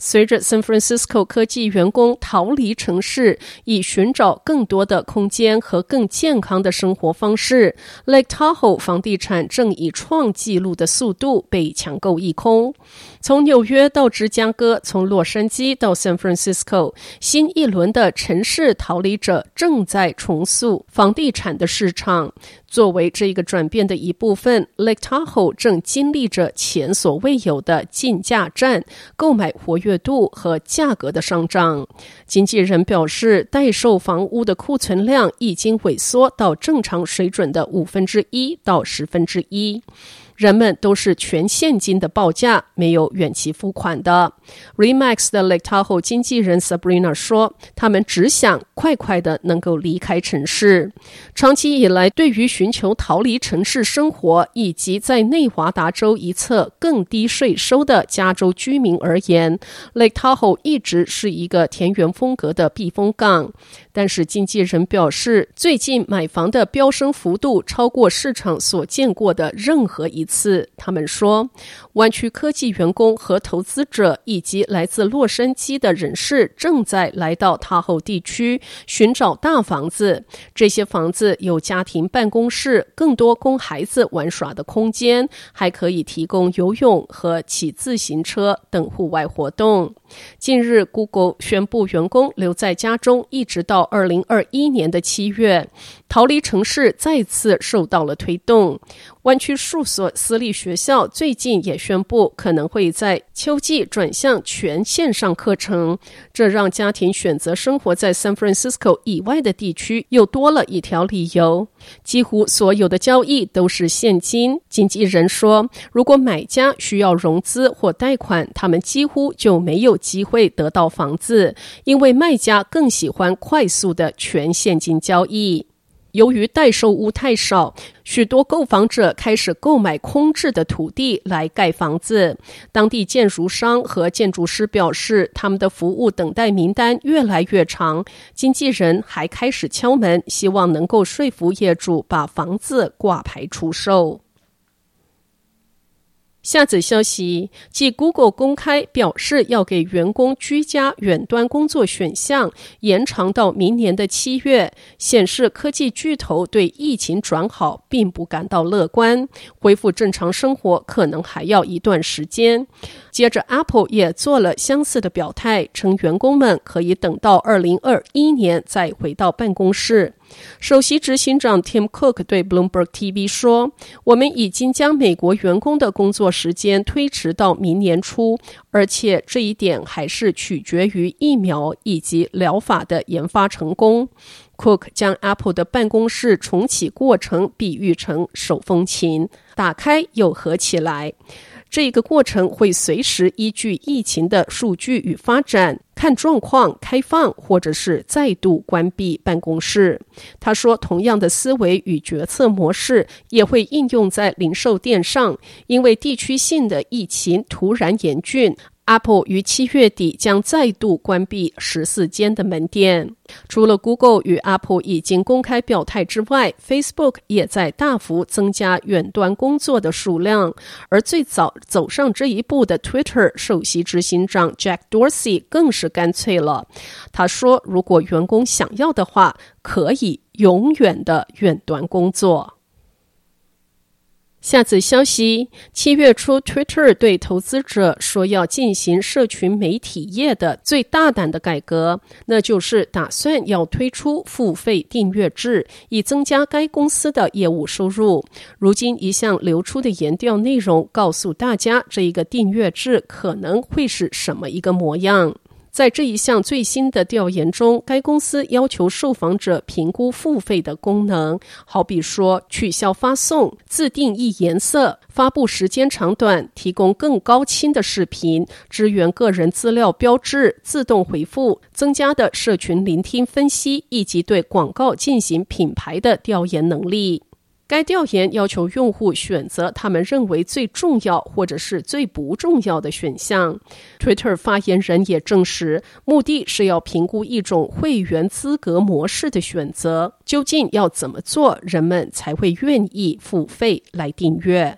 随着 San Francisco 科技员工逃离城市，以寻找更多的空间和更健康的生活方式， Lake Tahoe 房地产正以创纪录的速度被抢购一空。从纽约到芝加哥，从洛杉矶到 San Francisco， 新一轮的城市逃离者正在重塑房地产的市场。作为这个转变的一部分， Lake Tahoe 正经历着前所未有的竞价战、购买活跃度和价格的上涨。经纪人表示，待售房屋的库存量已经萎缩到正常水准的1/5到1/10。人们都是全现金的报价，没有远期付款的。REMAX 的 Lake Tahoe 经纪人 Sabrina 说，他们只想快快的能够离开城市。长期以来，对于寻求逃离城市生活以及在内华达州一侧更低税收的加州居民而言， Lake Tahoe 一直是一个田园风格的避风港。但是经纪人表示，最近买房的飙升幅度超过市场所见过的任何一次。他们说，湾区科技员工和投资者以及来自洛杉矶的人士正在来到塔后地区寻找大房子，这些房子有家庭办公室、更多供孩子玩耍的空间，还可以提供游泳和骑自行车等户外活动。近日 Google 宣布员工留在家中一直到2021年的7月，逃离城市再次受到了推动。湾区数所私立学校最近也宣布可能会在秋季转向全线上课程，这让家庭选择生活在 San Francisco 以外的地区又多了一条理由。几乎所有的交易都是现金，经纪人说，如果买家需要融资或贷款，他们几乎就没有机会得到房子，因为卖家更喜欢快速的全现金交易。由于待售屋太少，许多购房者开始购买空置的土地来盖房子。当地建筑商和建筑师表示，他们的服务等待名单越来越长。经纪人还开始敲门，希望能够说服业主把房子挂牌出售。下子消息，继 Google 公开表示要给员工居家远端工作选项延长到明年的7月，显示科技巨头对疫情转好并不感到乐观，恢复正常生活可能还要一段时间。接着 Apple 也做了相似的表态，称员工们可以等到2021年再回到办公室。首席执行长 Tim Cook 对 Bloomberg TV 说，我们已经将美国员工的工作时间推迟到明年初，而且这一点还是取决于疫苗以及疗法的研发成功。Cook 将 Apple 的办公室重启过程比喻成手风琴，打开又合起来，这个过程会随时依据疫情的数据与发展，看状况开放或者是再度关闭办公室。他说，同样的思维与决策模式也会应用在零售店上，因为地区性的疫情突然严峻，Apple 于7月底将再度关闭14间的门店。除了 Google 与 Apple 已经公开表态之外， Facebook 也在大幅增加远端工作的数量，而最早走上这一步的 Twitter 首席执行长 Jack Dorsey 更是干脆了。他说，如果员工想要的话，可以永远的远端工作。下次消息，7月初 Twitter 对投资者说要进行社群媒体业的最大胆的改革，那就是打算要推出付费订阅制，以增加该公司的业务收入。如今一项流出的研调内容告诉大家，这一个订阅制可能会是什么一个模样。在这一项最新的调研中，该公司要求受访者评估付费的功能，好比说取消发送、自定义颜色、发布时间长短、提供更高清的视频、支援个人资料标志、自动回复、增加的社群聆听分析，以及对广告进行品牌的调研能力。该调研要求用户选择他们认为最重要或者是最不重要的选项。Twitter 发言人也证实，目的是要评估一种会员资格模式的选择，究竟要怎么做，人们才会愿意付费来订阅。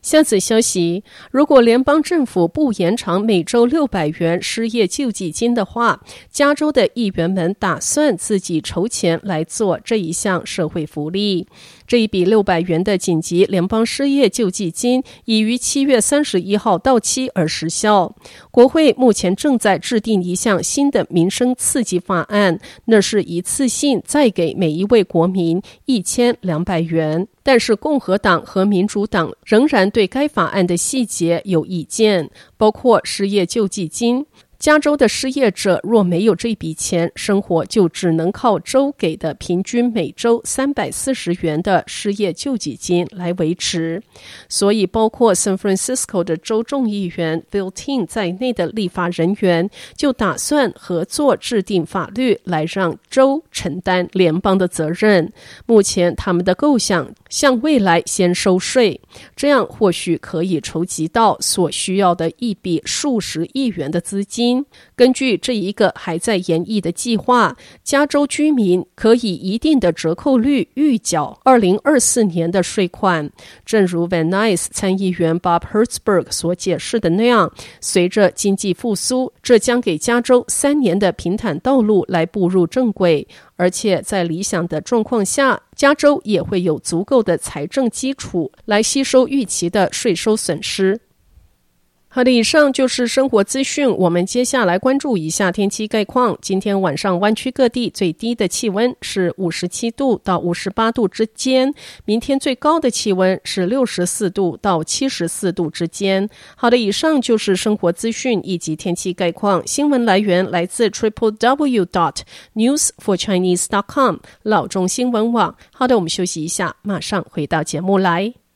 下次消息，如果联邦政府不延长每周600元失业救济金的话，加州的议员们打算自己筹钱来做这一项社会福利。这一笔600元的紧急联邦失业救济金已于7月31号到期而失效。国会目前正在制定一项新的民生刺激法案，那是一次性再给每一位国民1200元。但是共和党和民主党仍然对该法案的细节有意见，包括失业救济金。加州的失业者若没有这笔钱，生活就只能靠州给的平均每周340元的失业救济金来维持。所以包括 San Francisco 的州众议员 Viltine 在内的立法人员就打算合作制定法律来让州承担联邦的责任。目前他们的构想向未来先收税，这样或许可以筹集到所需要的一笔数十亿元的资金。根据这一个还在研议的计划，加州居民可以一定的折扣率预缴2024年的税款。正如 Vanice 参议员 Bob Hertzberg 所解释的那样，随着经济复苏，这将给加州3年的平坦道路来步入正轨。而且在理想的状况下，加州也会有足够的财政基础来吸收预期的税收损失。好的，以上就是生活资讯，我们接下来关注一下天气概况。今天晚上湾区各地最低的气温是57度到58度之间，明天最高的气温是64度到74度之间。好的，以上就是生活资讯以及天气概况。新闻来源来自 www.newsforchinese.com 老中新闻网。好的，我们休息一下，马上回到节目来。